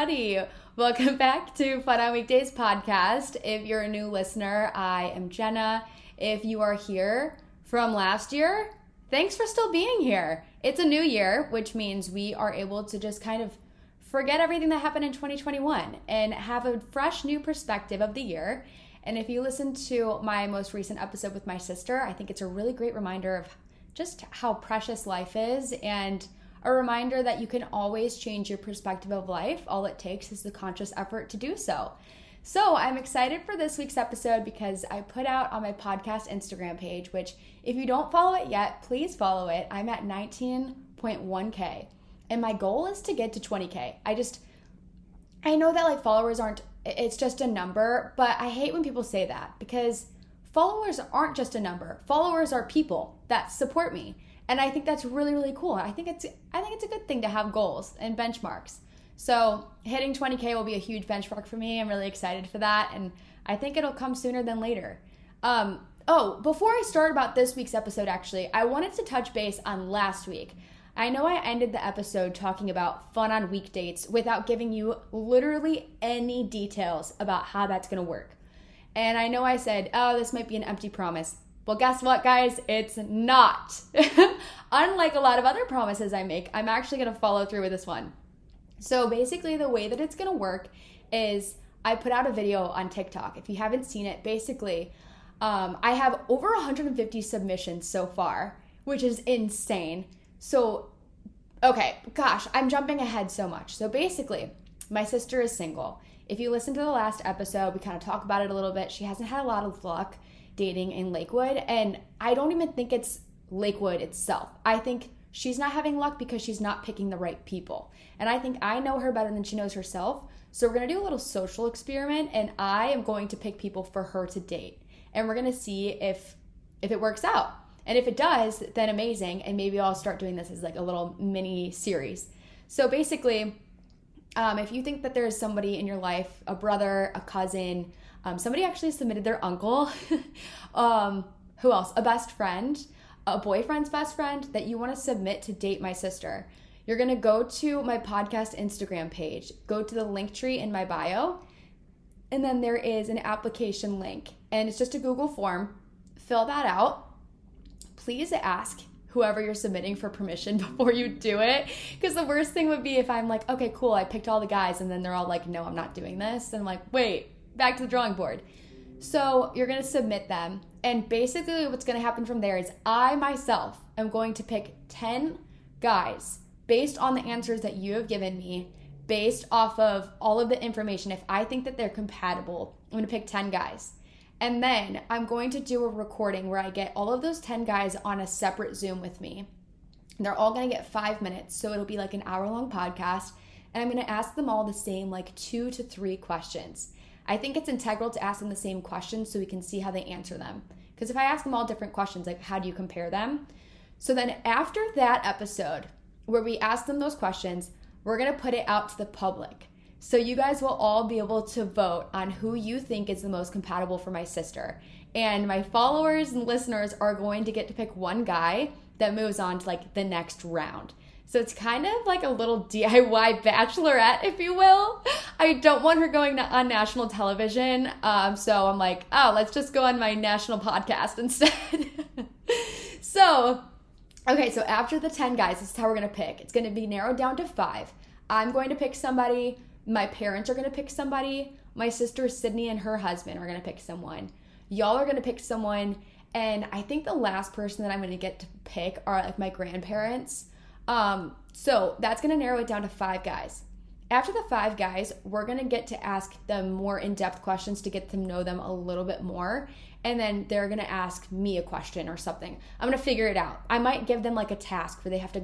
everybody. Welcome back to Fun on Weekdays Podcast. If you're a new listener, I am Jenna. If you are here from last year, thanks for still being here. It's a new year, which means we are able to just kind of forget everything that happened in 2021 and have a fresh new perspective of the year. And if you listen to my most recent episode with my sister, I think it's a really great reminder of just how precious life is and a reminder that you can always change your perspective of life. All it takes is the conscious effort to do so. So I'm excited for this week's episode because I put out on my podcast Instagram page, which if you don't follow it yet, please follow it. I'm at 19.1K and my goal is to get to 20K. I know that like followers aren't, it's just a number, but I hate when people say that because followers aren't just a number. Followers are people that support me. And I think that's really, really cool. I think it's a good thing to have goals and benchmarks. So hitting 20K will be a huge benchmark for me. I'm really excited for that. And I think it'll come sooner than later. Before I start about this week's episode, actually, I wanted to touch base on last week. I know I ended the episode talking about fun on weekdates without giving you literally any details about how that's going to work. And I know I said, oh, this might be an empty promise. Well, guess what, guys? It's not. Unlike a lot of other promises I make, I'm actually going to follow through with this one. So basically the way that it's going to work is I put out a video on TikTok. If you haven't seen it, basically, I have over 150 submissions so far, which is insane. So, I'm jumping ahead so much. So basically, my sister is single. If you listen to the last episode, we kind of talk about it a little bit. She hasn't had a lot of luck dating in Lakewood, and I don't even think it's Lakewood itself. I think she's not having luck because she's not picking the right people, and I think I know her better than she knows herself, so we're going to do a little social experiment, and I am going to pick people for her to date, and we're going to see if it works out, and if it does, then amazing, and maybe I'll start doing this as like a little mini series. So basically, if you think that there is somebody in your life, a brother, a cousin, somebody actually submitted their uncle, who else? A best friend, a boyfriend's best friend that you want to submit to date my sister. You're going to go to my podcast Instagram page, go to the link tree in my bio, and then there is an application link. And it's just a Google form. Fill that out. Please ask whoever you're submitting for permission before you do it. Because the worst thing would be if I'm like, okay, cool, I picked all the guys, and then they're all like, no, I'm not doing this. And I'm like, wait. Back to the drawing board. So you're going to submit them. And basically what's going to happen from there is I myself am going to pick 10 guys based on the answers that you have given me, based off of all of the information. If I think that they're compatible, I'm going to pick 10 guys. And then I'm going to do a recording where I get all of those 10 guys on a separate Zoom with me. And they're all going to get 5 minutes. So it'll be like an hour-long podcast. And I'm going to ask them all the same, like 2 to 3 questions. I think it's integral to ask them the same questions so we can see how they answer them. Because if I ask them all different questions, like how do you compare them? So then after that episode where we ask them those questions, we're going to put it out to the public. So you guys will all be able to vote on who you think is the most compatible for my sister. And my followers and listeners are going to get to pick one guy that moves on to like the next round. So it's kind of like a little DIY Bachelorette, if you will. I don't want her going on national television. So I'm like, oh, let's just go on my national podcast instead. So after the 10 guys, this is how we're going to pick. It's going to be narrowed down to 5. I'm going to pick somebody. My parents are going to pick somebody. My sister, Sydney, and her husband are going to pick someone. Y'all are going to pick someone. And I think the last person that I'm going to get to pick are like my grandparents. So that's going to narrow it down to 5 guys. After the 5 guys, we're going to get to ask them more in-depth questions to get to know them a little bit more. And then they're going to ask me a question or something. I'm going to figure it out. I might give them like a task where they have to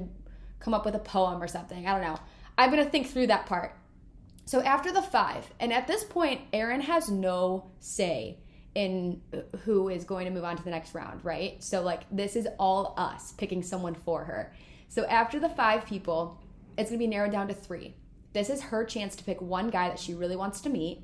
come up with a poem or something. I don't know. I'm going to think through that part. So after the 5, and at this point, Aaron has no say in who is going to move on to the next round, right? So like this is all us picking someone for her. So after the 5 people, it's going to be narrowed down to 3. This is her chance to pick one guy that she really wants to meet.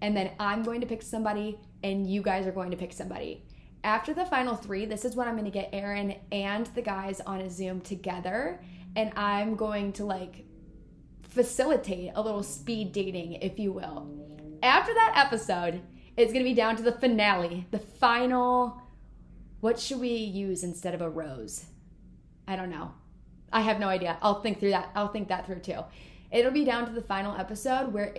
And then I'm going to pick somebody and you guys are going to pick somebody. After the final 3, this is when I'm going to get Aaron and the guys on a Zoom together. And I'm going to like facilitate a little speed dating, if you will. After that episode, it's going to be down to the finale, the final, what should we use instead of a rose? I don't know. I have no idea. I'll think through that. I'll think that through too. It'll be down to the final episode where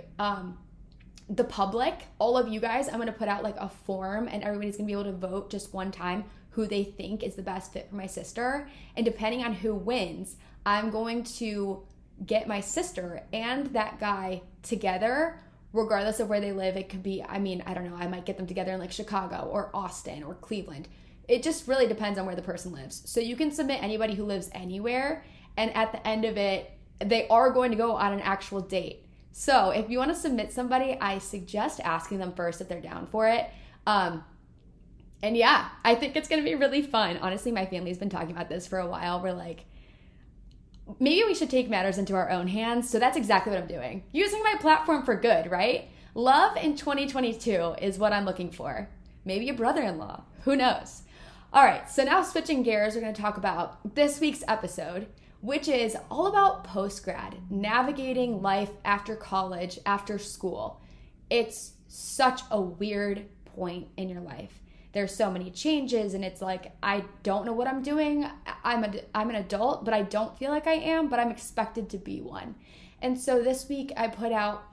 the public, all of you guys, I'm going to put out like a form and everybody's going to be able to vote just one time who they think is the best fit for my sister. And depending on who wins, I'm going to get my sister and that guy together, regardless of where they live. It could be, I mean, I don't know, I might get them together in like Chicago or Austin or Cleveland. It just really depends on where the person lives. So you can submit anybody who lives anywhere, and at the end of it, they are going to go on an actual date. So if you want to submit somebody, I suggest asking them first if they're down for it. And yeah, I think it's going to be really fun. Honestly, my family's been talking about this for a while. We're like, maybe we should take matters into our own hands. So that's exactly what I'm doing. Using my platform for good, right? Love in 2022 is what I'm looking for. Maybe a brother-in-law. Who knows? All right, so now switching gears, we're going to talk about this week's episode, which is all about post-grad, navigating life after college, after school. It's such a weird point in your life. There's so many changes, and it's like, I don't know what I'm doing. I'm an adult, but I don't feel like I am, but I'm expected to be one. And so this week I put out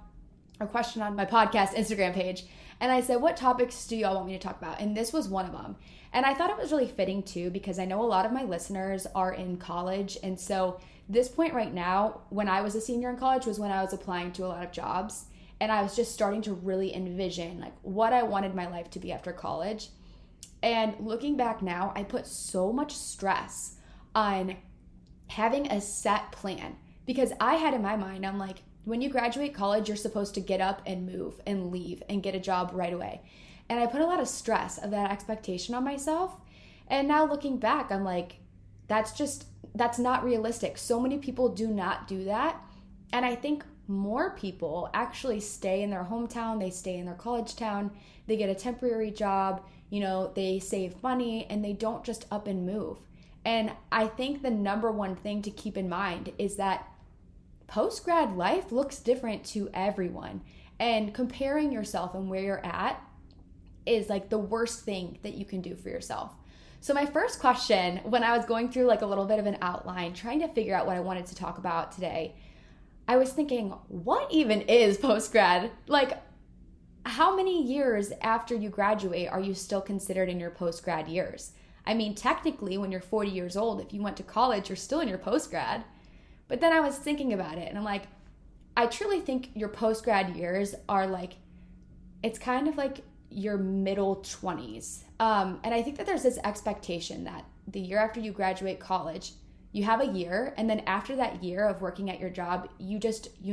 a question on my podcast Instagram page, and I said, what topics do y'all want me to talk about? And this was one of them. And I thought it was really fitting too, because I know a lot of my listeners are in college. And so this point right now, when I was a senior in college, was when I was applying to a lot of jobs, and I was just starting to really envision like what I wanted my life to be after college. And looking back now, I put so much stress on having a set plan, because I had in my mind, I'm like, when you graduate college, you're supposed to get up and move and leave and get a job right away. And I put a lot of stress of that expectation on myself. And now looking back, I'm like, that's not realistic. So many people do not do that. And I think more people actually stay in their hometown. They stay in their college town. They get a temporary job. You know, they save money and they don't just up and move. And I think the number one thing to keep in mind is that post-grad life looks different to everyone. And comparing yourself and where you're at is like the worst thing that you can do for yourself. So my first question, when I was going through like a little bit of an outline, trying to figure out what I wanted to talk about today, I was thinking, what even is post-grad? Like, how many years after you graduate are you still considered in your post-grad years? I mean, technically, when you're 40 years old, if you went to college, you're still in your post-grad. But then I was thinking about it, and I'm like, I truly think your post-grad years are like, it's kind of like your middle 20s. And I think that there's this expectation that the year after you graduate college, you have a year, and then after that year of working at your job, you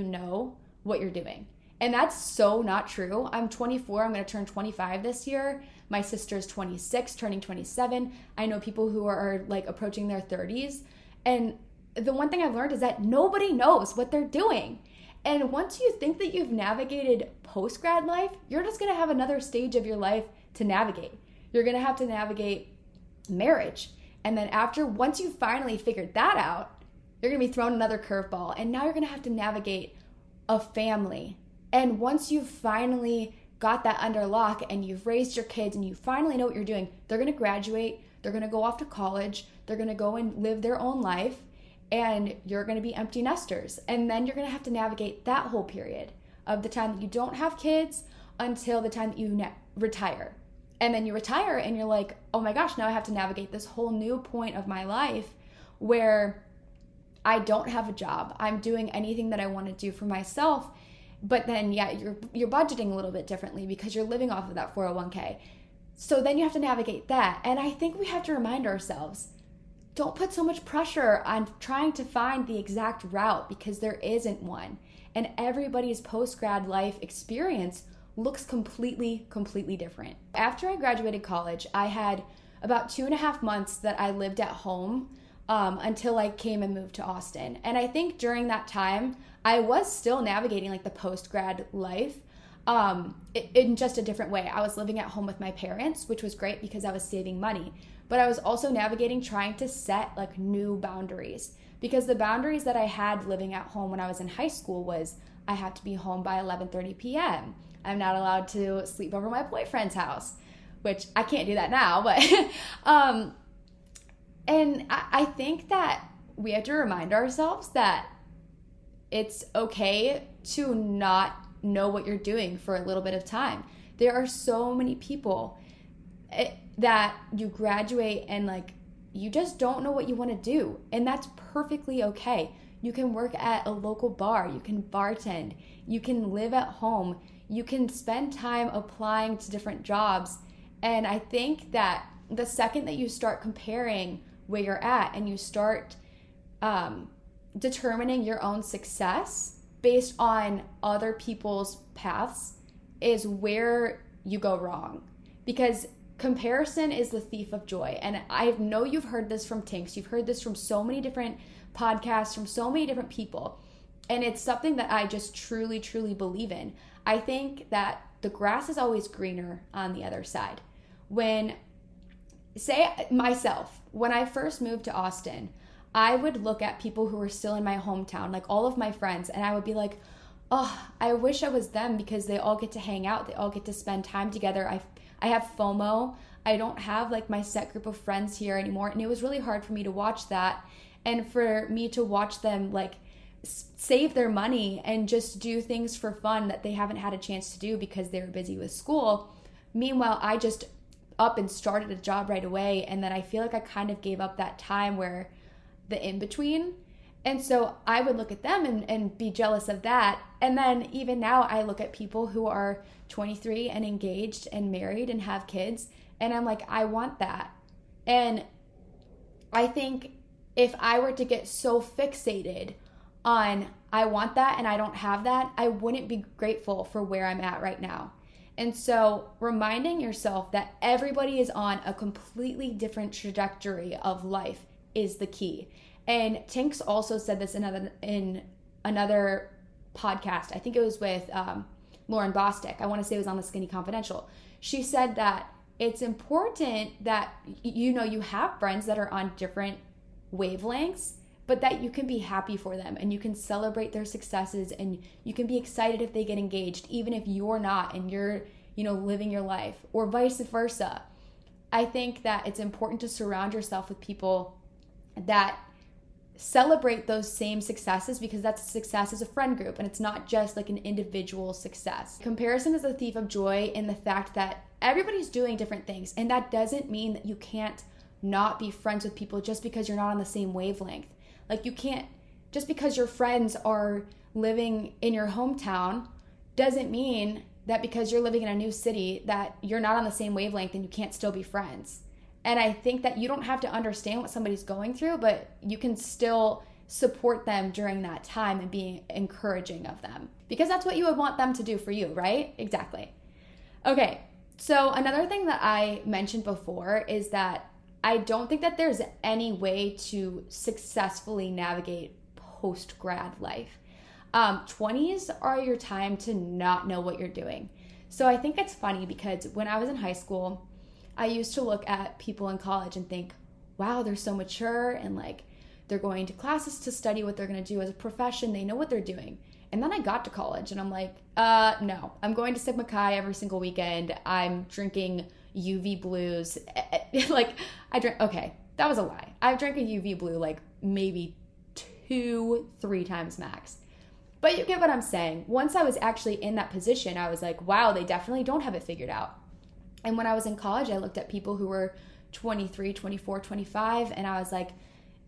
know what you're doing. And that's so not true. I'm 24. I'm going to turn 25 this year. My sister's 26, turning 27. I know people who are like approaching their 30s. And the one thing I've learned is that nobody knows what they're doing. And once you think that you've navigated post-grad life, you're just going to have another stage of your life to navigate. You're going to have to navigate marriage. And then once you finally figured that out, you're going to be thrown another curveball. And now you're going to have to navigate a family. And once you've finally got that under lock and you've raised your kids and you finally know what you're doing, they're going to graduate, they're going to go off to college, they're going to go and live their own life, and you're going to be empty nesters. And then you're going to have to navigate that whole period of the time that you don't have kids until the time that you retire. And then you retire and you're like, oh my gosh, now I have to navigate this whole new point of my life where I don't have a job. I'm doing anything that I want to do for myself. But then, yeah, you're budgeting a little bit differently because you're living off of that 401k. So then you have to navigate that. And I think we have to remind ourselves, don't put so much pressure on trying to find the exact route because there isn't one. And everybody's post-grad life experience looks completely, completely different. After I graduated college, I had about 2.5 months that I lived at home until I came and moved to Austin. And I think during that time, I was still navigating like the post-grad life in just a different way. I was living at home with my parents, which was great because I was saving money, but I was also navigating trying to set like new boundaries Because the boundaries that I had living at home when I was in high school was I have to be home by 11:30 p.m. I'm not allowed to sleep over my boyfriend's house, which I can't do that now. But and I think that we have to remind ourselves that it's okay to not know what you're doing for a little bit of time. There are so many people that you graduate and like you just don't know what you want to do, and that's perfectly okay. You can work at a local bar, you can bartend, you can live at home, you can spend time applying to different jobs. And I think that the second that you start comparing where you're at and you start determining your own success based on other people's paths is where you go wrong. Because comparison is the thief of joy. And I know you've heard this from Tinks. You've heard this from so many different podcasts, from so many different people. And it's something that I just truly, truly believe in. I think that the grass is always greener on the other side. When, say myself, when I first moved to Austin, I would look at people who were still in my hometown, like all of my friends, and I would be like, oh, I wish I was them because they all get to hang out. They all get to spend time together. I have FOMO. I don't have like my set group of friends here anymore. And it was really hard for me to watch that. And for me to watch them like save their money and just do things for fun that they haven't had a chance to do because they were busy with school. Meanwhile, I just up and started a job right away. And then I feel like I kind of gave up that time where the in-between. And so I would look at them and be jealous of that. And then even now I look at people who are 23 and engaged and married and have kids. And I'm like, I want that. And I think if I were to get so fixated on I want that and I don't have that, I wouldn't be grateful for where I'm at right now. And so reminding yourself that everybody is on a completely different trajectory of life is the key. And Tinks also said this in another podcast. I think it was with Lauren Bostic. I want to say it was on the Skinny Confidential. She said that it's important that, you know, you have friends that are on different wavelengths, but that you can be happy for them and you can celebrate their successes and you can be excited if they get engaged, even if you're not and you're, you know, living your life, or vice versa. I think that it's important to surround yourself with people that celebrate those same successes, because that's success as a friend group and it's not just like an individual success. Comparison is the thief of joy in the fact that everybody's doing different things, and that doesn't mean that you can't not be friends with people just because you're not on the same wavelength. Like, you can't, just because your friends are living in your hometown doesn't mean that because you're living in a new city that you're not on the same wavelength and you can't still be friends. And I think that you don't have to understand what somebody's going through, but you can still support them during that time and be encouraging of them, because that's what you would want them to do for you, right? Exactly. Okay, so another thing that I mentioned before is that I don't think that there's any way to successfully navigate post-grad life. 20s are your time to not know what you're doing. So I think it's funny because when I was in high school, I used to look at people in college and think, wow, they're so mature and like they're going to classes to study what they're going to do as a profession. They know what they're doing. And then I got to college and I'm like, no, I'm going to Sigma Chi every single weekend. I'm drinking UV blues. Like okay, that was a lie. I've drank a UV blue like maybe 2-3 times max. But you get what I'm saying. Once I was actually in that position, I was like, wow, they definitely don't have it figured out. And when I was in college, I looked at people who were 23, 24, 25, and I was like,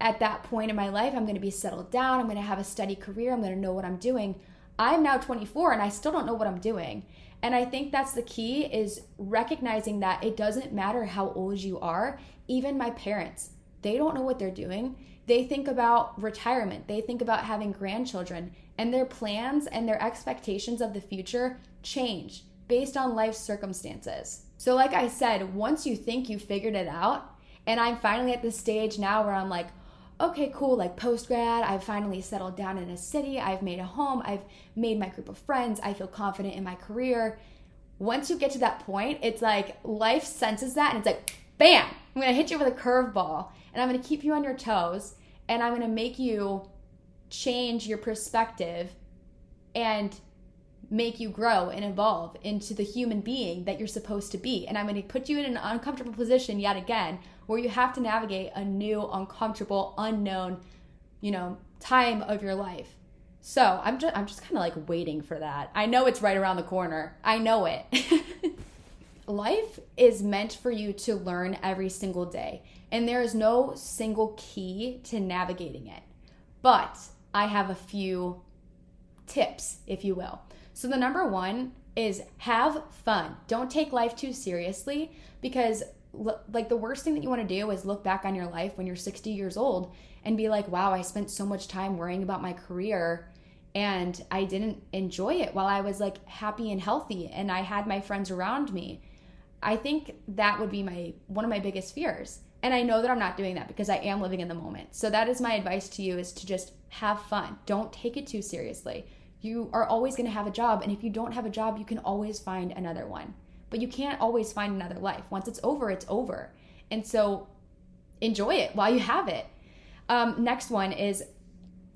at that point in my life, I'm going to be settled down. I'm going to have a steady career. I'm going to know what I'm doing. I'm now 24 and I still don't know what I'm doing. And I think that's the key, is recognizing that it doesn't matter how old you are. Even my parents, they don't know what they're doing. They think about retirement. They think about having grandchildren, and their plans and their expectations of the future change based on life's circumstances. So like I said, once you think you figured it out, and I'm finally at this stage now where I'm like, okay, cool, like post-grad, I've finally settled down in a city, I've made a home, I've made my group of friends, I feel confident in my career. Once you get to that point, it's like life senses that and it's like, bam, I'm gonna hit you with a curveball and I'm gonna keep you on your toes. and I'm going to make you change your perspective and make you grow and evolve into the human being that you're supposed to be. And I'm going to put you in an uncomfortable position yet again where you have to navigate a new, uncomfortable, unknown, time of your life. So I'm just kind of like waiting for that. I know it's right around the corner. I know it. Life is meant for you to learn every single day, and there is no single key to navigating it. But I have a few tips, if you will. So the number one is have fun. Don't take life too seriously, because like the worst thing that you want to do is look back on your life when you're 60 years old and be like, wow, I spent so much time worrying about my career and I didn't enjoy it while I was like happy and healthy and I had my friends around me. I think that would be one of my biggest fears. And I know that I'm not doing that because I am living in the moment. So that is my advice to you, is to just have fun. Don't take it too seriously. You are always going to have a job. And if you don't have a job, you can always find another one. But you can't always find another life. Once it's over, it's over. And so enjoy it while you have it. Next one is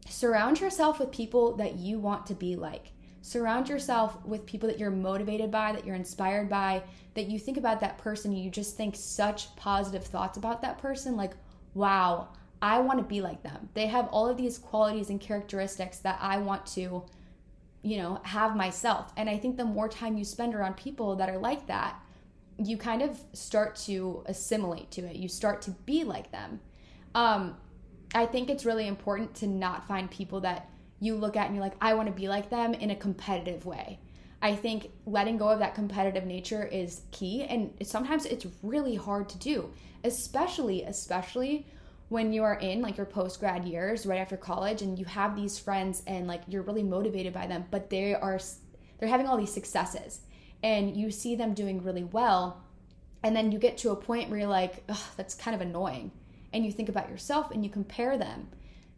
surround yourself with people that you want to be like. Surround yourself with people that you're motivated by, that you're inspired by, that you think about that person, you just think such positive thoughts about that person. Like, wow, I want to be like them. They have all of these qualities and characteristics that I want to, have myself. And I think the more time you spend around people that are like that, you kind of start to assimilate to it. You start to be like them. I think it's really important to not find people that you look at and you're like, I want to be like them, in a competitive way. I think letting go of that competitive nature is key, and sometimes it's really hard to do, especially when you are in like your post-grad years right after college and you have these friends and like you're really motivated by them, but they're having all these successes and you see them doing really well, and then you get to a point where you're like, oh, that's kind of annoying. And you think about yourself and you compare them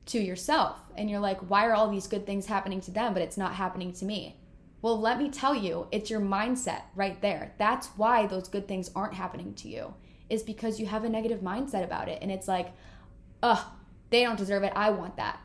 to yourself and you're like, why are all these good things happening to them but it's not happening to me? Well, let me tell you, it's your mindset right there. That's why those good things aren't happening to you, is because you have a negative mindset about it. And it's like, oh, they don't deserve it. I want that.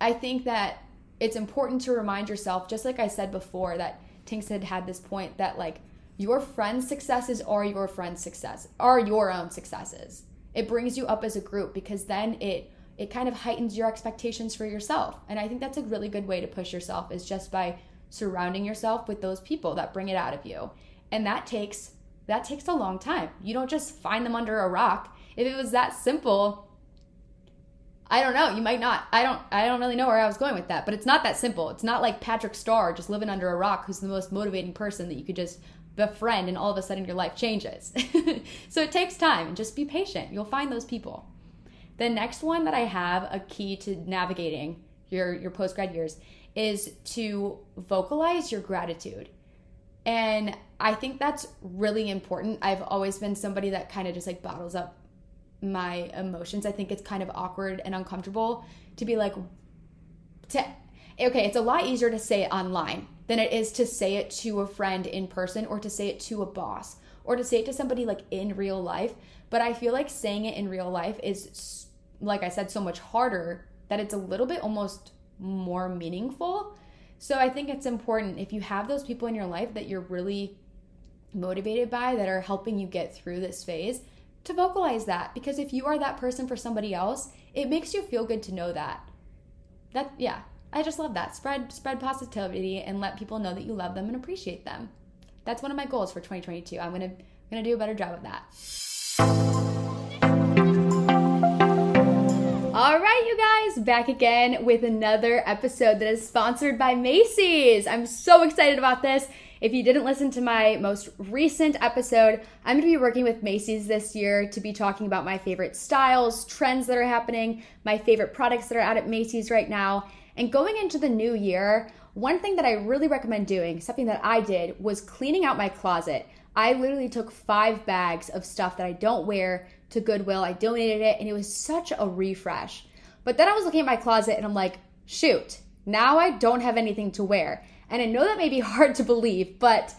I think that it's important to remind yourself, just like I said before, that Tinks had this point that like your friend's successes are your friend's success, are your own successes. It brings you up as a group, because then it kind of heightens your expectations for yourself. And I think that's a really good way to push yourself, is just by surrounding yourself with those people that bring it out of you. And that takes a long time. You don't just find them under a rock. If it was that simple, I don't know, you might not. I don't really know where I was going with that, but it's not that simple. It's not like Patrick Starr just living under a rock, who's the most motivating person that you could just befriend and all of a sudden your life changes. So it takes time, and just be patient. You'll find those people. The next one that I have, a key to navigating your post-grad years, is to vocalize your gratitude. And I think that's really important. I've always been somebody that kind of just like bottles up my emotions. I think it's kind of awkward and uncomfortable to be like, okay, it's a lot easier to say it online than it is to say it to a friend in person, or to say it to a boss, or to say it to somebody like in real life. But I feel like saying it in real life is, like I said, so much harder, that it's a little bit almost more meaningful. So I think it's important, if you have those people in your life that you're really motivated by, that are helping you get through this phase, to vocalize that. Because if you are that person for somebody else, it makes you feel good to know that. Yeah, I just love that. Spread positivity and let people know that you love them and appreciate them. That's one of my goals for 2022. I'm gonna do a better job of that. All right, you guys, back again with another episode that is sponsored by Macy's. I'm so excited about this. If you didn't listen to my most recent episode, I'm going to be working with Macy's this year to be talking about my favorite styles, trends that are happening, my favorite products that are out at Macy's right now. And going into the new year, one thing that I really recommend doing, something that I did, was cleaning out my closet. I literally took 5 bags of stuff that I don't wear to Goodwill. I donated it, and it was such a refresh. But then I was looking at my closet, and I'm like, shoot, now I don't have anything to wear. And I know that may be hard to believe, but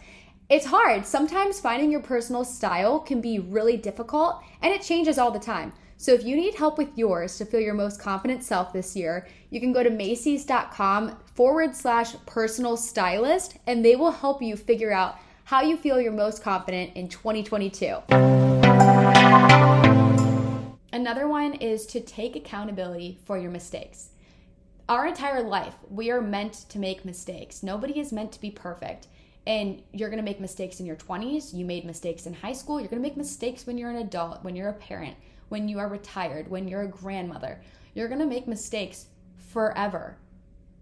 it's hard. Sometimes finding your personal style can be really difficult, and it changes all the time. So if you need help with yours to feel your most confident self this year, you can go to Macy's.com/personal stylist, and they will help you figure out how you feel your most confident in 2022. Another one is to take accountability for your mistakes. Our entire life, we are meant to make mistakes. Nobody is meant to be perfect. And you're going to make mistakes in your 20s. You made mistakes in high school. You're going to make mistakes when you're an adult, when you're a parent, when you are retired, when you're a grandmother. You're going to make mistakes forever.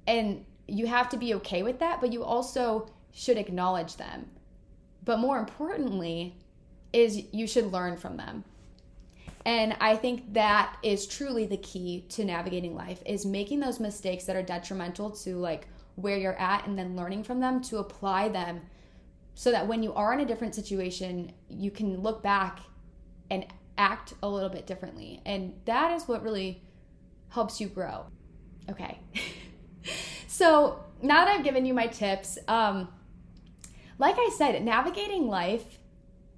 And you have to be okay with that, but you also should acknowledge them. But more importantly is you should learn from them. And I think that is truly the key to navigating life, is making those mistakes that are detrimental to like where you're at and then learning from them to apply them so that when you are in a different situation, you can look back and act a little bit differently. And that is what really helps you grow. Okay. So now that I've given you my tips, like I said, navigating life,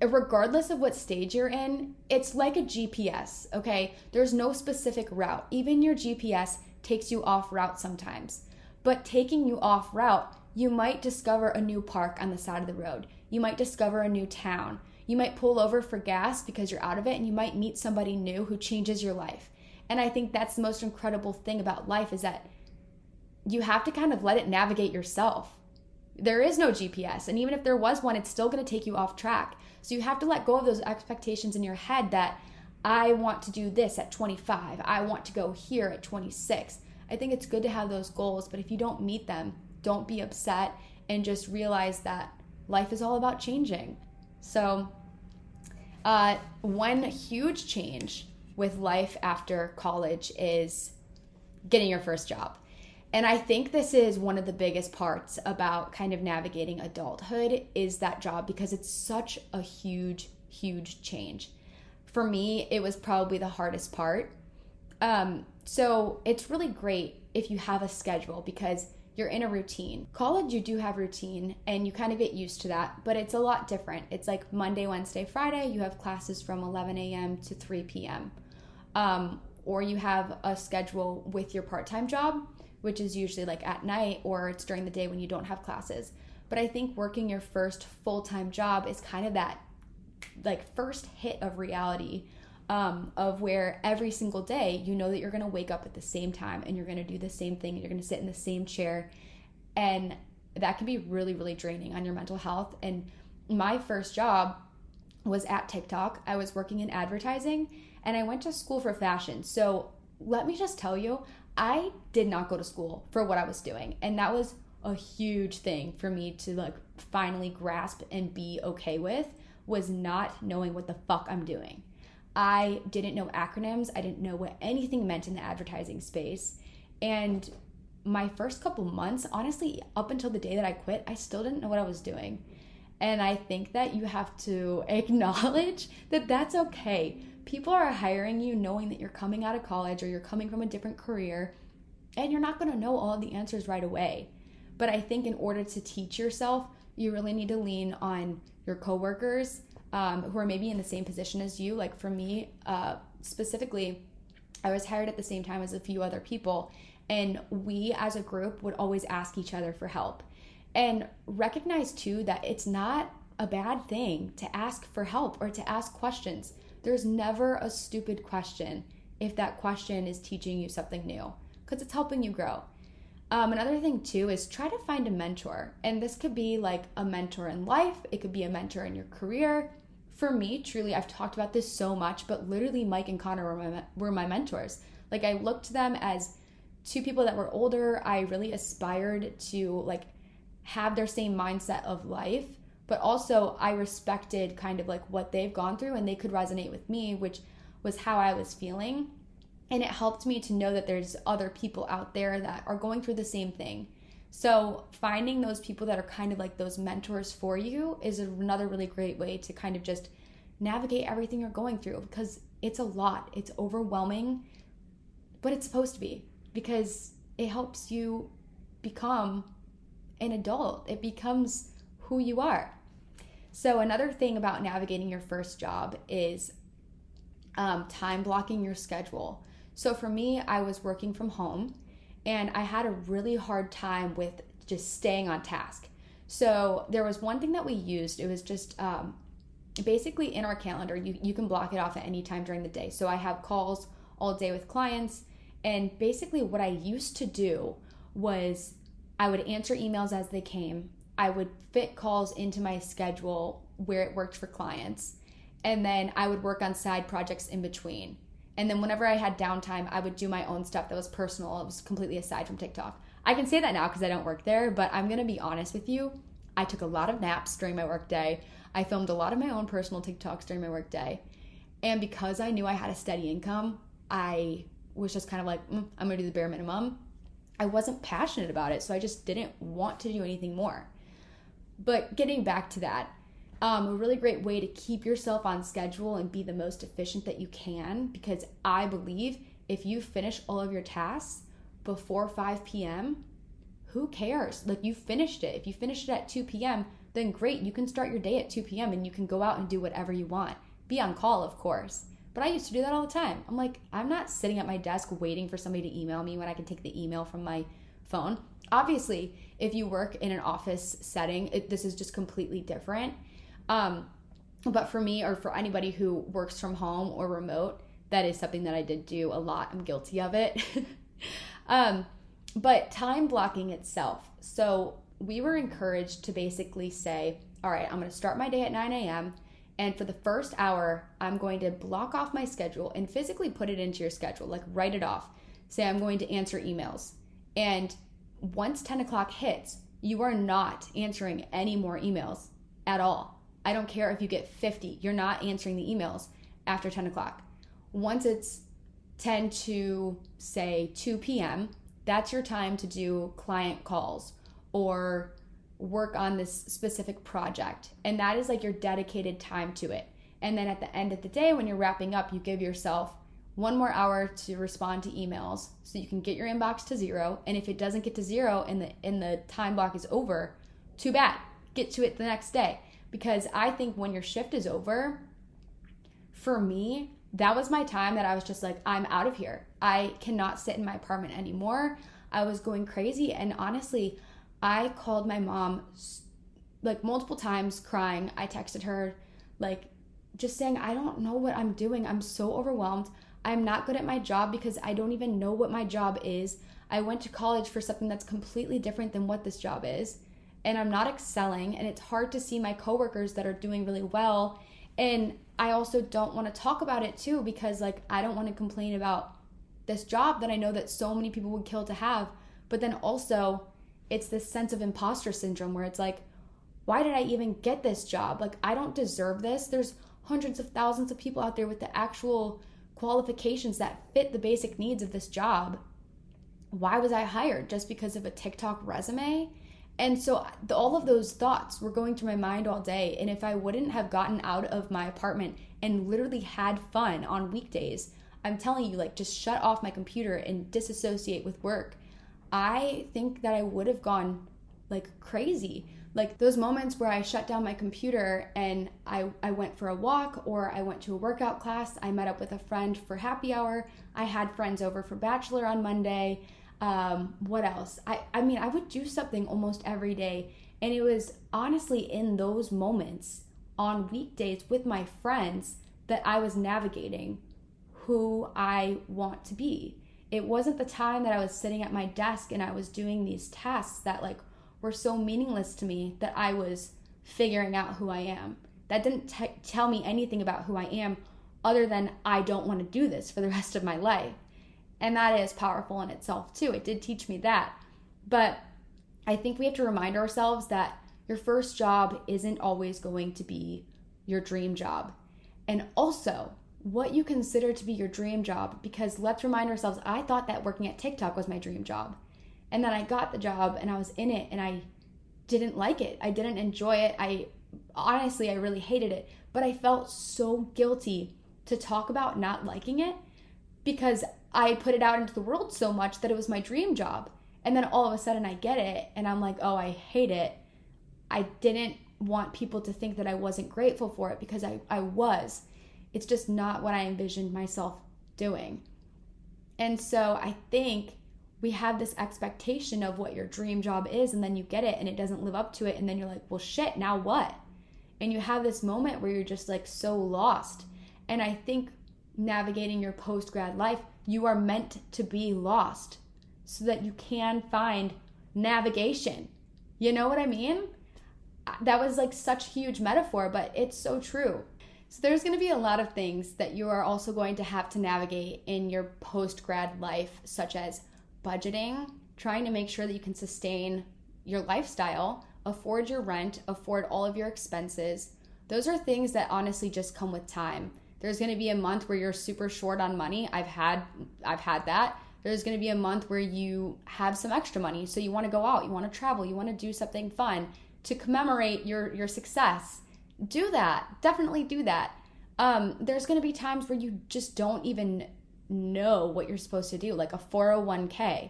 regardless of what stage you're in, it's like a GPS, okay? There's no specific route. Even your GPS takes you off route sometimes. But taking you off route, you might discover a new park on the side of the road. You might discover a new town. You might pull over for gas because you're out of it, and you might meet somebody new who changes your life. And I think that's the most incredible thing about life, is that you have to kind of let it navigate yourself. There is no GPS, and even if there was one, it's still going to take you off track. So you have to let go of those expectations in your head that I want to do this at 25. I want to go here at 26. I think it's good to have those goals, but if you don't meet them, don't be upset and just realize that life is all about changing. So one huge change with life after college is getting your first job. And I think this is one of the biggest parts about kind of navigating adulthood is that job, because it's such a huge, huge change. For me, it was probably the hardest part. So it's really great if you have a schedule because you're in a routine. College, you do have routine and you kind of get used to that, but it's a lot different. It's like Monday, Wednesday, Friday, you have classes from 11 a.m. to 3 p.m. Or you have a schedule with your part-time job, which is usually like at night or it's during the day when you don't have classes. But I think working your first full-time job is kind of that like first hit of reality of where every single day, you know that you're gonna wake up at the same time and you're gonna do the same thing and you're gonna sit in the same chair. And that can be really, really draining on your mental health. And my first job was at TikTok. I was working in advertising and I went to school for fashion. So let me just tell you, I did not go to school for what I was doing, and that was a huge thing for me to like finally grasp and be okay with, was not knowing what the fuck I'm doing. I didn't know acronyms. I didn't know what anything meant in the advertising space. And my first couple months, honestly, up until the day that I quit, I still didn't know what I was doing. And I think that you have to acknowledge that that's okay. People are hiring you knowing that you're coming out of college or you're coming from a different career, and you're not going to know all the answers right away. But I think in order to teach yourself, you really need to lean on your coworkers who are maybe in the same position as you. Like for me specifically, I was hired at the same time as a few other people, and we as a group would always ask each other for help. And recognize too that it's not a bad thing to ask for help or to ask questions. There's never a stupid question if that question is teaching you something new, because it's helping you grow. Another thing too is try to find a mentor. And this could be like a mentor in life. It could be a mentor in your career. For me, truly, I've talked about this so much, but literally Mike and Connor were my mentors. Like I looked to them as two people that were older. I really aspired to like have their same mindset of life. But also I respected kind of like what they've gone through and they could resonate with me, which was how I was feeling. And it helped me to know that there's other people out there that are going through the same thing. So finding those people that are kind of like those mentors for you is another really great way to kind of just navigate everything you're going through, because it's a lot, it's overwhelming, but it's supposed to be, because it helps you become an adult. It becomes who you are. So another thing about navigating your first job is time blocking your schedule. So for me, I was working from home and I had a really hard time with just staying on task. So there was one thing that we used. It was just basically in our calendar, you can block it off at any time during the day. So I have calls all day with clients. And basically what I used to do was I would answer emails as they came. I would fit calls into my schedule where it worked for clients. And then I would work on side projects in between. And then whenever I had downtime, I would do my own stuff that was personal. It was completely aside from TikTok. I can say that now because I don't work there, but I'm going to be honest with you. I took a lot of naps during my workday. I filmed a lot of my own personal TikToks during my workday. And because I knew I had a steady income, I was just kind of like, I'm going to do the bare minimum. I wasn't passionate about it, so I just didn't want to do anything more. But getting back to that, a really great way to keep yourself on schedule and be the most efficient that you can, because I believe if you finish all of your tasks before 5 p.m., who cares? Like, you finished it. If you finished it at 2 p.m., then great. You can start your day at 2 p.m. and you can go out and do whatever you want. Be on call, of course. But I used to do that all the time. I'm like, I'm not sitting at my desk waiting for somebody to email me when I can take the email from my phone. Obviously, if you work in an office setting, this is just completely different. But for me, or for anybody who works from home or remote, that is something that I did do a lot. I'm guilty of it. But time blocking itself. So we were encouraged to basically say, all right, I'm going to start my day at 9 a.m. And for the first hour, I'm going to block off my schedule and physically put it into your schedule, like write it off. Say I'm going to answer emails. And once 10 o'clock hits, you are not answering any more emails at all. I don't care if you get 50, you're not answering the emails after 10 o'clock. Once it's 10 to say 2 p.m., that's your time to do client calls or work on this specific project. And that is like your dedicated time to it. And then at the end of the day, when you're wrapping up, you give yourself one more hour to respond to emails so you can get your inbox to zero. And if it doesn't get to zero and the time block is over, too bad. Get to it the next day. Because I think when your shift is over, for me, that was my time that I was just like, I'm out of here. I cannot sit in my apartment anymore. I was going crazy. And honestly, I called my mom like multiple times crying. I texted her like just saying, I don't know what I'm doing. I'm so overwhelmed. I'm not good at my job because I don't even know what my job is. I went to college for something that's completely different than what this job is. And I'm not excelling, and it's hard to see my coworkers that are doing really well. And I also don't want to talk about it too, because like, I don't want to complain about this job that I know that so many people would kill to have. But then also it's this sense of imposter syndrome where it's like, why did I even get this job? Like, I don't deserve this. There's hundreds of thousands of people out there with the actual qualifications that fit the basic needs of this job. Why was I hired? Just because of a TikTok resume? And so all of those thoughts were going through my mind all day. And if I wouldn't have gotten out of my apartment and literally had fun on weekdays, I'm telling you, like, just shut off my computer and disassociate with work, I think that I would have gone like crazy. Like those moments where I shut down my computer and I went for a walk, or I went to a workout class. I met up with a friend for happy hour. I had friends over for Bachelor on Monday. What else? I mean, I would do something almost every day. And it was honestly in those moments on weekdays with my friends that I was navigating who I want to be. It wasn't the time that I was sitting at my desk and I was doing these tasks that like were so meaningless to me that I was figuring out who I am. That didn't tell me anything about who I am other than I don't want to do this for the rest of my life. And that is powerful in itself too. It did teach me that. But I think we have to remind ourselves that your first job isn't always going to be your dream job. And also what you consider to be your dream job, because let's remind ourselves, I thought that working at TikTok was my dream job. And then I got the job and I was in it and I didn't like it. I didn't enjoy it. I really hated it, but I felt so guilty to talk about not liking it because I put it out into the world so much that it was my dream job. And then all of a sudden I get it and I'm like, oh, I hate it. I didn't want people to think that I wasn't grateful for it because I was. It's just not what I envisioned myself doing. And so I think we have this expectation of what your dream job is, and then you get it and it doesn't live up to it, and then you're like, well, shit, now what? And you have this moment where you're just like so lost. And I think navigating your post-grad life, you are meant to be lost so that you can find navigation. You know what I mean? That was like such a huge metaphor, but it's so true. So there's going to be a lot of things that you are also going to have to navigate in your post-grad life, such as budgeting, trying to make sure that you can sustain your lifestyle, afford your rent, afford all of your expenses. Those are things that honestly just come with time. There's going to be a month where you're super short on money. I've had that. There's going to be a month where you have some extra money, so you want to go out, you want to travel, you want to do something fun to commemorate your success. Do that. Definitely do that. There's going to be times where you just don't even know what you're supposed to do, like a 401k.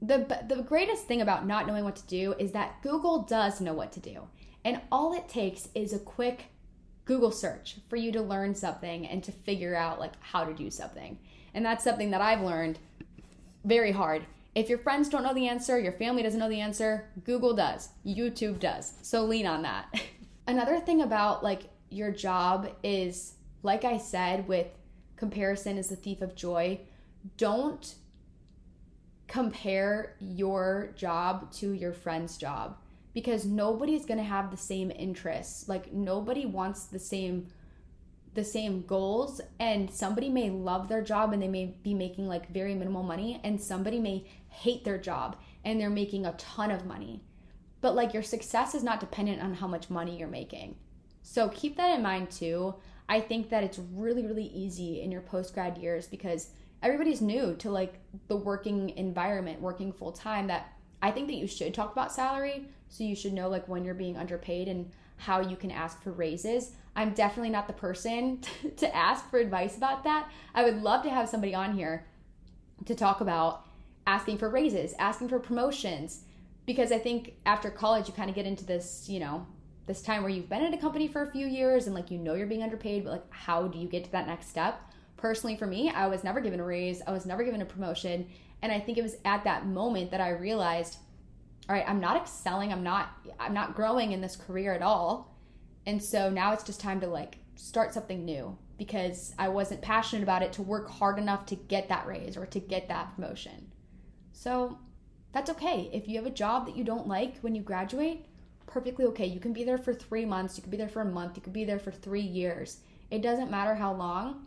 The greatest thing about not knowing what to do is that Google does know what to do. And all it takes is a quick Google search for you to learn something and to figure out like how to do something. And that's something that I've learned very hard. If your friends don't know the answer, your family doesn't know the answer, Google does, YouTube does. So lean on that. Another thing about like your job is, like I said, with comparison is the thief of joy. Don't compare your job to your friend's job, because nobody's going to have the same interests. Like nobody wants the same goals, and somebody may love their job and they may be making like very minimal money, and somebody may hate their job and they're making a ton of money. But like your success is not dependent on how much money you're making. So keep that in mind too. I think that it's really, really easy in your post-grad years because everybody's new to like the working environment, working full time, that I think that you should talk about salary. So you should know like when you're being underpaid and how you can ask for raises. I'm definitely not the person to ask for advice about that. I would love to have somebody on here to talk about asking for raises, asking for promotions, because I think after college, you kind of get into this, you know, this time where you've been at a company for a few years and like, you know, you're being underpaid, but like, how do you get to that next step? Personally, for me, I was never given a raise. I was never given a promotion. And I think it was at that moment that I realized, all right, I'm not excelling. I'm not growing in this career at all. And so now it's just time to like start something new, because I wasn't passionate about it to work hard enough to get that raise or to get that promotion. So that's okay. If you have a job that you don't like when you graduate, perfectly okay. You can be there for 3 months. You can be there for a month. You can be there for 3 years. It doesn't matter how long.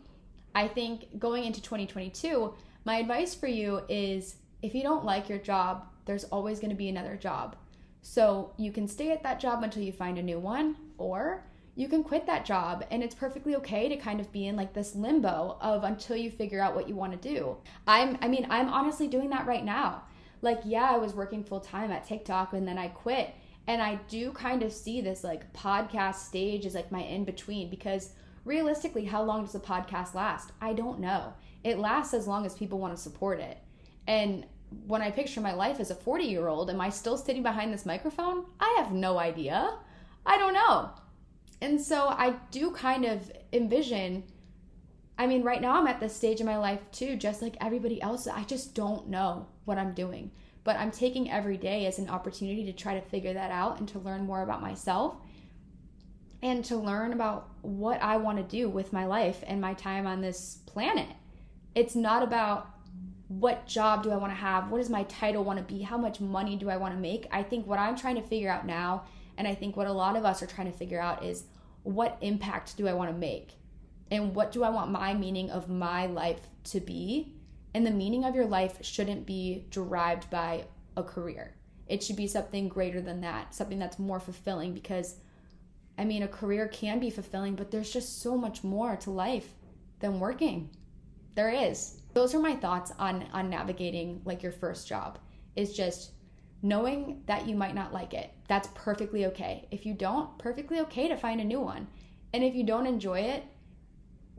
I think going into 2022, my advice for you is if you don't like your job, there's always going to be another job. So you can stay at that job until you find a new one, or you can quit that job. And it's perfectly okay to kind of be in like this limbo of until you figure out what you want to do. I'm honestly doing that right now. Like, yeah, I was working full time at TikTok and then I quit. And I do kind of see this like podcast stage as like my in between, because realistically, how long does a podcast last? I don't know. It lasts as long as people want to support it. And when I picture my life as a 40-year-old, am I still sitting behind this microphone? I have no idea. I don't know. And so I do kind of envision, I mean, right now I'm at this stage in my life too, just like everybody else. I just don't know what I'm doing, but I'm taking every day as an opportunity to try to figure that out and to learn more about myself and to learn about what I want to do with my life and my time on this planet. It's not about what job do I want to have? What does my title want to be? How much money do I want to make? I think what I'm trying to figure out now, and I think what a lot of us are trying to figure out, is what impact do I want to make? And what do I want my meaning of my life to be? And the meaning of your life shouldn't be derived by a career. It should be something greater than that, something that's more fulfilling, because, I mean, a career can be fulfilling, but there's just so much more to life than working. There is. Those are my thoughts on navigating like your first job, is just knowing that you might not like it. That's perfectly okay. If you don't, perfectly okay to find a new one. And if you don't enjoy it,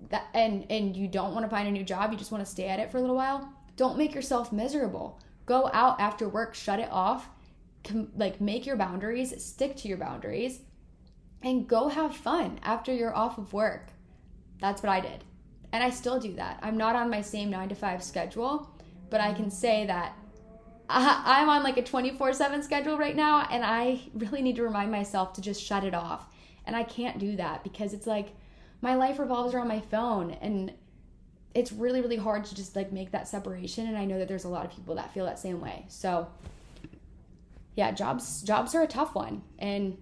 that, and you don't want to find a new job, you just want to stay at it for a little while, don't make yourself miserable. Go out after work, shut it off, make your boundaries, stick to your boundaries, and go have fun after you're off of work. That's what I did. And I still do that. I'm not on my same 9-to-5 schedule, but I can say that I'm on like a 24/7 schedule right now, and I really need to remind myself to just shut it off. And I can't do that because it's like my life revolves around my phone, and it's really, really hard to just like make that separation. And I know that there's a lot of people that feel that same way. So yeah, jobs are a tough one. And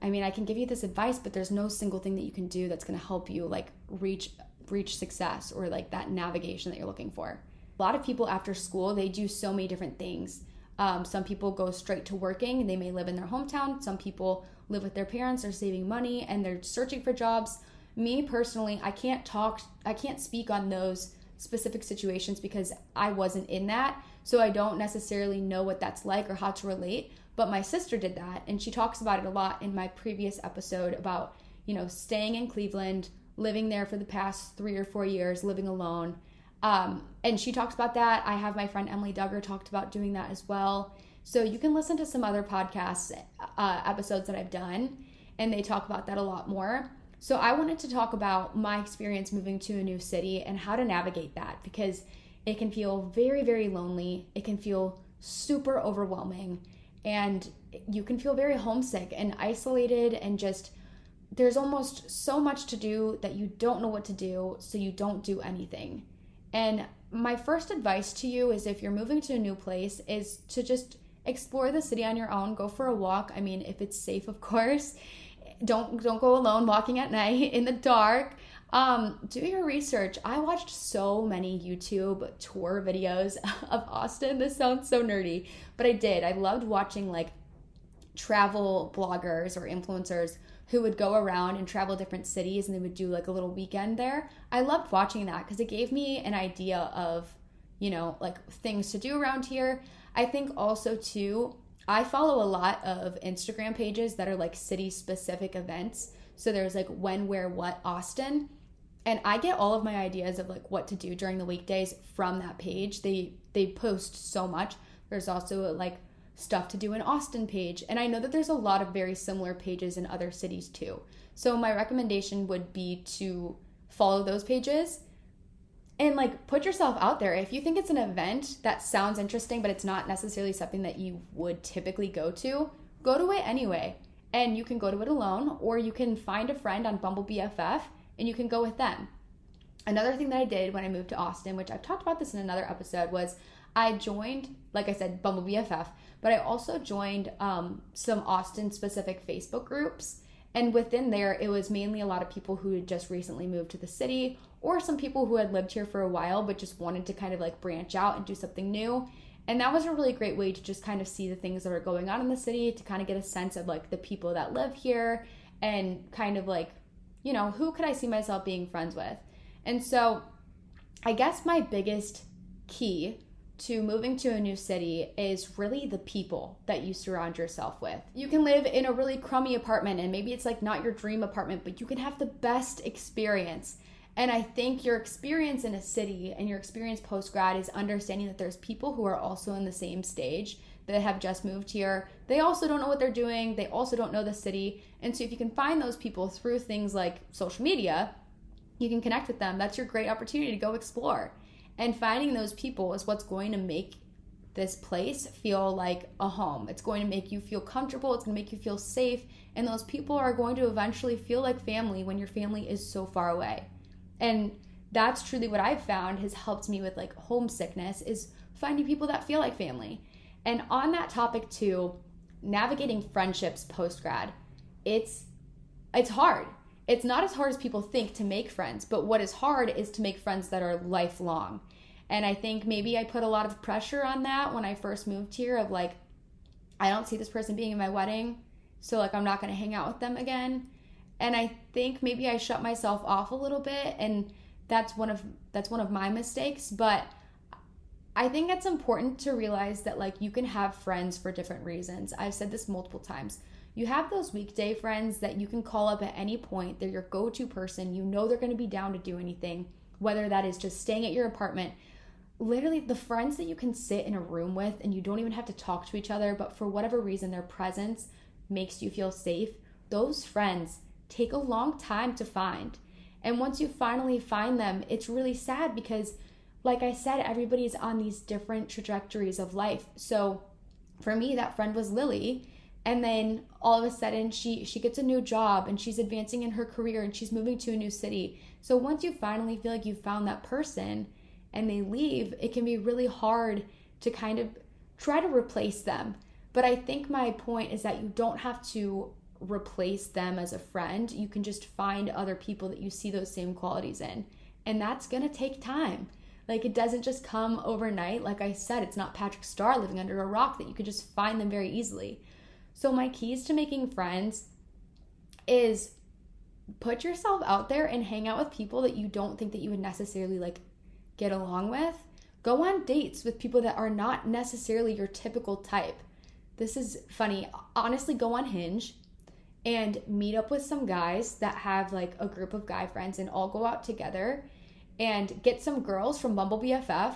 I mean, I can give you this advice, but there's no single thing that you can do that's going to help you like reach success or like that navigation that you're looking for. A lot of people after school, they do so many different things. Some people go straight to working and they may live in their hometown. Some people live with their parents, they're saving money and they're searching for jobs. Me personally, I can't speak on those specific situations because I wasn't in that. So I don't necessarily know what that's like or how to relate. But my sister did that, and she talks about it a lot in my previous episode about, you know, staying in Cleveland, living there for the past 3 or 4 years, living alone. And she talks about that. I have my friend Emily Duggar talked about doing that as well. So you can listen to some other podcasts, episodes that I've done, and they talk about that a lot more. So I wanted to talk about my experience moving to a new city and how to navigate that, because it can feel very, very lonely. It can feel super overwhelming, and you can feel very homesick and isolated, and just there's almost so much to do that you don't know what to do, so you don't do anything. And my first advice to you is, if you're moving to a new place, is to just explore the city on your own. Go for a walk. I mean, if it's safe, of course. Don't go alone walking at night in the dark. Do your research. I watched so many YouTube tour videos of Austin. This sounds so nerdy, but I did. I loved watching like travel bloggers or influencers who would go around and travel different cities, and they would do like a little weekend there. I loved watching that because it gave me an idea of, you know, like things to do around here. I think also too, I follow a lot of Instagram pages that are like city specific events. So there's like when, where, what Austin. And I get all of my ideas of like what to do during the weekdays from that page. They post so much. There's also like stuff to do in Austin page. And I know that there's a lot of very similar pages in other cities too. So my recommendation would be to follow those pages and like put yourself out there. If you think it's an event that sounds interesting, but it's not necessarily something that you would typically go to it anyway. And you can go to it alone, or you can find a friend on Bumble BFF and you can go with them. Another thing that I did when I moved to Austin, which I've talked about this in another episode, was I joined, like I said, Bumble BFF, but I also joined some Austin-specific Facebook groups. And within there, it was mainly a lot of people who had just recently moved to the city, or some people who had lived here for a while but just wanted to kind of like branch out and do something new. And that was a really great way to just kind of see the things that are going on in the city, to kind of get a sense of like the people that live here and kind of like, you know, who could I see myself being friends with? And so I guess my biggest key to moving to a new city is really the people that you surround yourself with. You can live in a really crummy apartment, and maybe it's like not your dream apartment, but you can have the best experience. And I think your experience in a city and your experience post-grad is understanding that there's people who are also in the same stage that have just moved here. They also don't know what they're doing. They also don't know the city. And so if you can find those people through things like social media, you can connect with them. That's your great opportunity to go explore. And finding those people is what's going to make this place feel like a home. It's going to make you feel comfortable. It's going to make you feel safe. And those people are going to eventually feel like family when your family is so far away. And that's truly what I've found has helped me with like homesickness, is finding people that feel like family. And on that topic too, navigating friendships post-grad, it's hard. It's not as hard as people think to make friends, but what is hard is to make friends that are lifelong. And I think maybe I put a lot of pressure on that when I first moved here of like, I don't see this person being in my wedding, so like I'm not going to hang out with them again. And I think maybe I shut myself off a little bit, and that's one of my mistakes. But I think it's important to realize that like you can have friends for different reasons. I've said this multiple times. You have those weekday friends that you can call up at any point. They're your go-to person. You know they're going to be down to do anything, whether that is just staying at your apartment. Literally the friends that you can sit in a room with and you don't even have to talk to each other, but for whatever reason their presence makes you feel safe. Those friends take a long time to find. And once you finally find them, it's really sad because, like I said, everybody's on these different trajectories of life. So for me, that friend was Lily. And then all of a sudden she gets a new job and she's advancing in her career and she's moving to a new city. So once you finally feel like you found that person and they leave, it can be really hard to kind of try to replace them. But I think my point is that you don't have to replace them as a friend. You can just find other people that you see those same qualities in. And that's going to take time. Like, it doesn't just come overnight. Like I said, it's not Patrick Star living under a rock that you could just find them very easily. So my keys to making friends is put yourself out there and hang out with people that you don't think that you would necessarily like get along with. Go on dates with people that are not necessarily your typical type. This is funny. Honestly, go on Hinge and meet up with some guys that have like a group of guy friends and all go out together and get some girls from Bumble BFF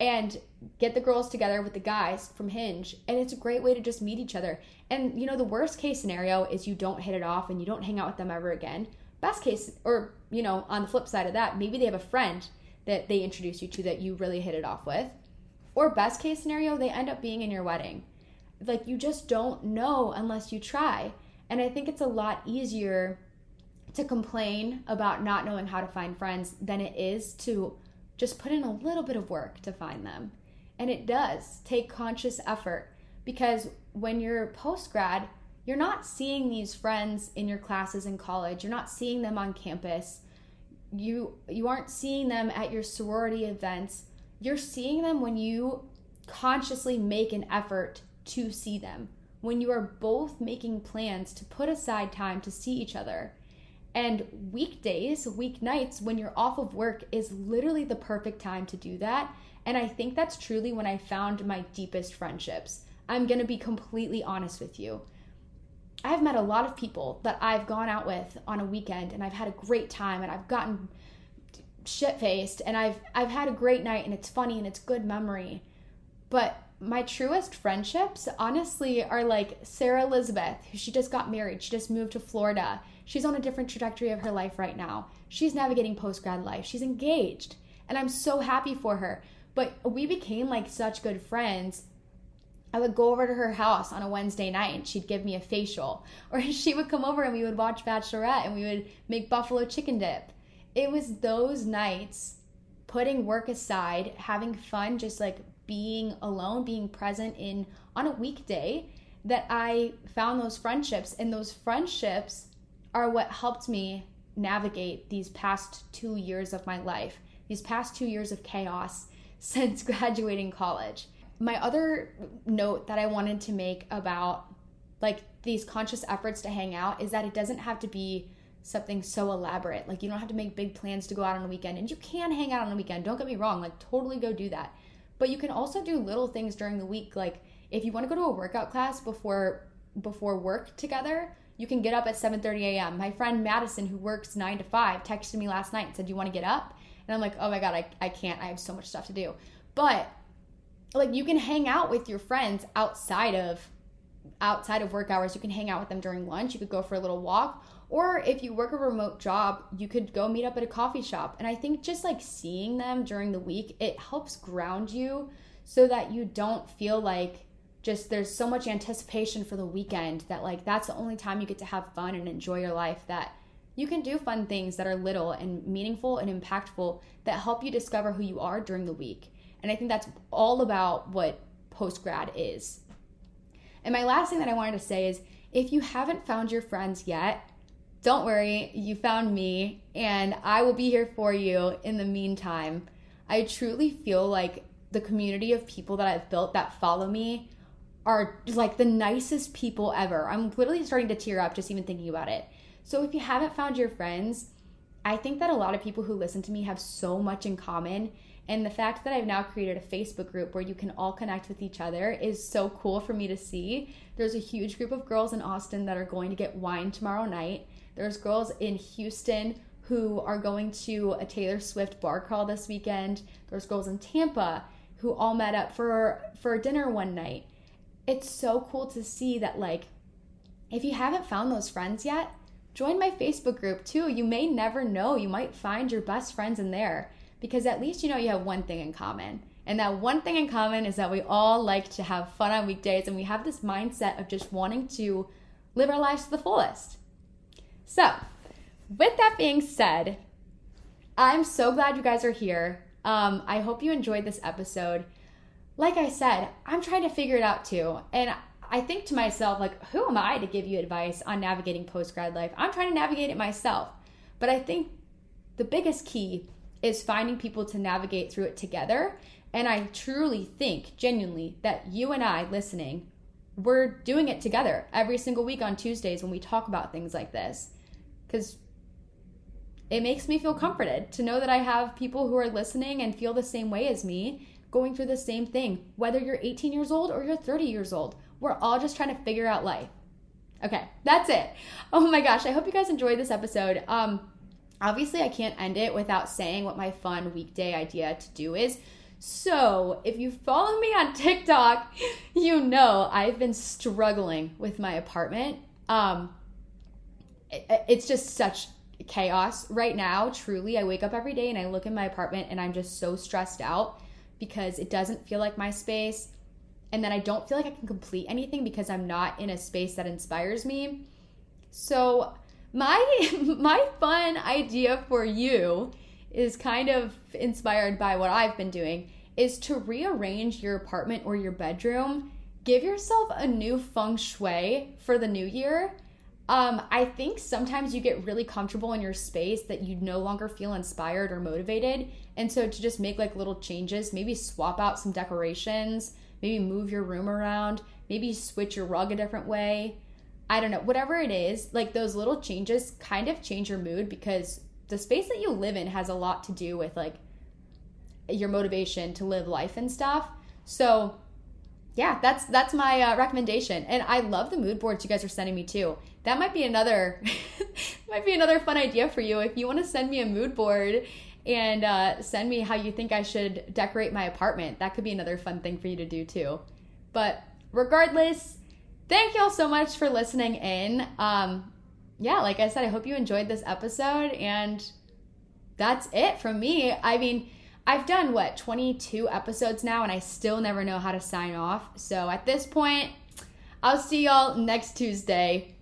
and get the girls together with the guys from Hinge. And it's a great way to just meet each other. And you know, the worst case scenario is you don't hit it off and you don't hang out with them ever again. Best case, or you know, on the flip side of that, maybe they have a friend that they introduce you to that you really hit it off with. Or best case scenario, they end up being in your wedding. Like, you just don't know unless you try. And I think it's a lot easier to complain about not knowing how to find friends than it is to just put in a little bit of work to find them. And it does take conscious effort, because when you're post-grad, you're not seeing these friends in your classes in college. You're not seeing them on campus. You aren't seeing them at your sorority events. You're seeing them when you consciously make an effort to see them, when you are both making plans to put aside time to see each other. And weekdays, weeknights, when you're off of work is literally the perfect time to do that. And I think that's truly when I found my deepest friendships. I'm going to be completely honest with you. I've met a lot of people that I've gone out with on a weekend and I've had a great time and I've gotten shit-faced and I've had a great night and it's funny and it's good memory. But my truest friendships, honestly, are like Sarah Elizabeth, who she just got married. She just moved to Florida. She's on a different trajectory of her life right now. She's navigating post-grad life. She's engaged. And I'm so happy for her. But we became like such good friends. I would go over to her house on a Wednesday night and she'd give me a facial. Or she would come over and we would watch Bachelorette and we would make buffalo chicken dip. It was those nights, putting work aside, having fun, just like being alone, being present in on a weekday, that I found those friendships. And those friendships are what helped me navigate these past 2 years of my life, these past 2 years of chaos since graduating college. My other note that I wanted to make about like these conscious efforts to hang out is that it doesn't have to be something so elaborate. Like, you don't have to make big plans to go out on a weekend, and you can hang out on a weekend. Don't get me wrong, like totally go do that. But you can also do little things during the week. Like if you want to go to a workout class before work together, you can get up at 7:30 a.m. My friend Madison, who works 9 to 5, texted me last night and said, "Do you want to get up?" And I'm like, "Oh my God, I can't. I have so much stuff to do." But like, you can hang out with your friends outside of work hours. You can hang out with them during lunch. You could go for a little walk. Or if you work a remote job, you could go meet up at a coffee shop. And I think just like seeing them during the week, it helps ground you so that you don't feel like just there's so much anticipation for the weekend that like that's the only time you get to have fun and enjoy your life, that you can do fun things that are little and meaningful and impactful that help you discover who you are during the week. And I think that's all about what post-grad is. And my last thing that I wanted to say is, if you haven't found your friends yet, don't worry, you found me, and I will be here for you in the meantime. I truly feel like the community of people that I've built that follow me are like the nicest people ever. I'm literally starting to tear up just even thinking about it. So if you haven't found your friends, I think that a lot of people who listen to me have so much in common. And the fact that I've now created a Facebook group where you can all connect with each other is so cool for me to see. There's a huge group of girls in Austin that are going to get wine tomorrow night. There's girls in Houston who are going to a Taylor Swift bar crawl this weekend. There's girls in Tampa who all met up for dinner one night. It's so cool to see that, like, if you haven't found those friends yet, Join my Facebook group too. You may never know. You might find your best friends in there because at least you know you have one thing in common. And that one thing in common is that we all like to have fun on weekdays and we have this mindset of just wanting to live our lives to the fullest. So, with that being said, I'm so glad you guys are here. I hope you enjoyed this episode. Like I said, I'm trying to figure it out too. And I think to myself, like, who am I to give you advice on navigating post-grad life? I'm trying to navigate it myself. But I think the biggest key is finding people to navigate through it together. And I truly think, genuinely, that you and I listening, we're doing it together every single week on Tuesdays when we talk about things like this. Because it makes me feel comforted to know that I have people who are listening and feel the same way as me, going through the same thing. Whether you're 18 years old or you're 30 years old, we're all just trying to figure out life. Okay, that's it. Oh my gosh, I hope you guys enjoyed this episode. Obviously, I can't end it without saying what my fun weekday idea to do is. So, if you follow me on TikTok, you know I've been struggling with my apartment. It's just such chaos right now. Truly, I wake up every day and I look in my apartment and I'm just so stressed out because it doesn't feel like my space. And then I don't feel like I can complete anything because I'm not in a space that inspires me. So my fun idea for you is kind of inspired by what I've been doing, is to rearrange your apartment or your bedroom. Give yourself a new feng shui for the new year. I think sometimes you get really comfortable in your space that you no longer feel inspired or motivated. And so to just make like little changes, maybe swap out some decorations, maybe move your room around, maybe switch your rug a different way. I don't know, whatever it is, like those little changes kind of change your mood because the space that you live in has a lot to do with like your motivation to live life and stuff. So yeah, that's my recommendation. And I love the mood boards you guys are sending me too. That might be another fun idea for you. If you want to send me a mood board and send me how you think I should decorate my apartment, that could be another fun thing for you to do too. But regardless, thank y'all so much for listening in. Yeah, like I said, I hope you enjoyed this episode, and that's it from me. I mean, I've done, 22 episodes now, and I still never know how to sign off. So at this point, I'll see y'all next Tuesday.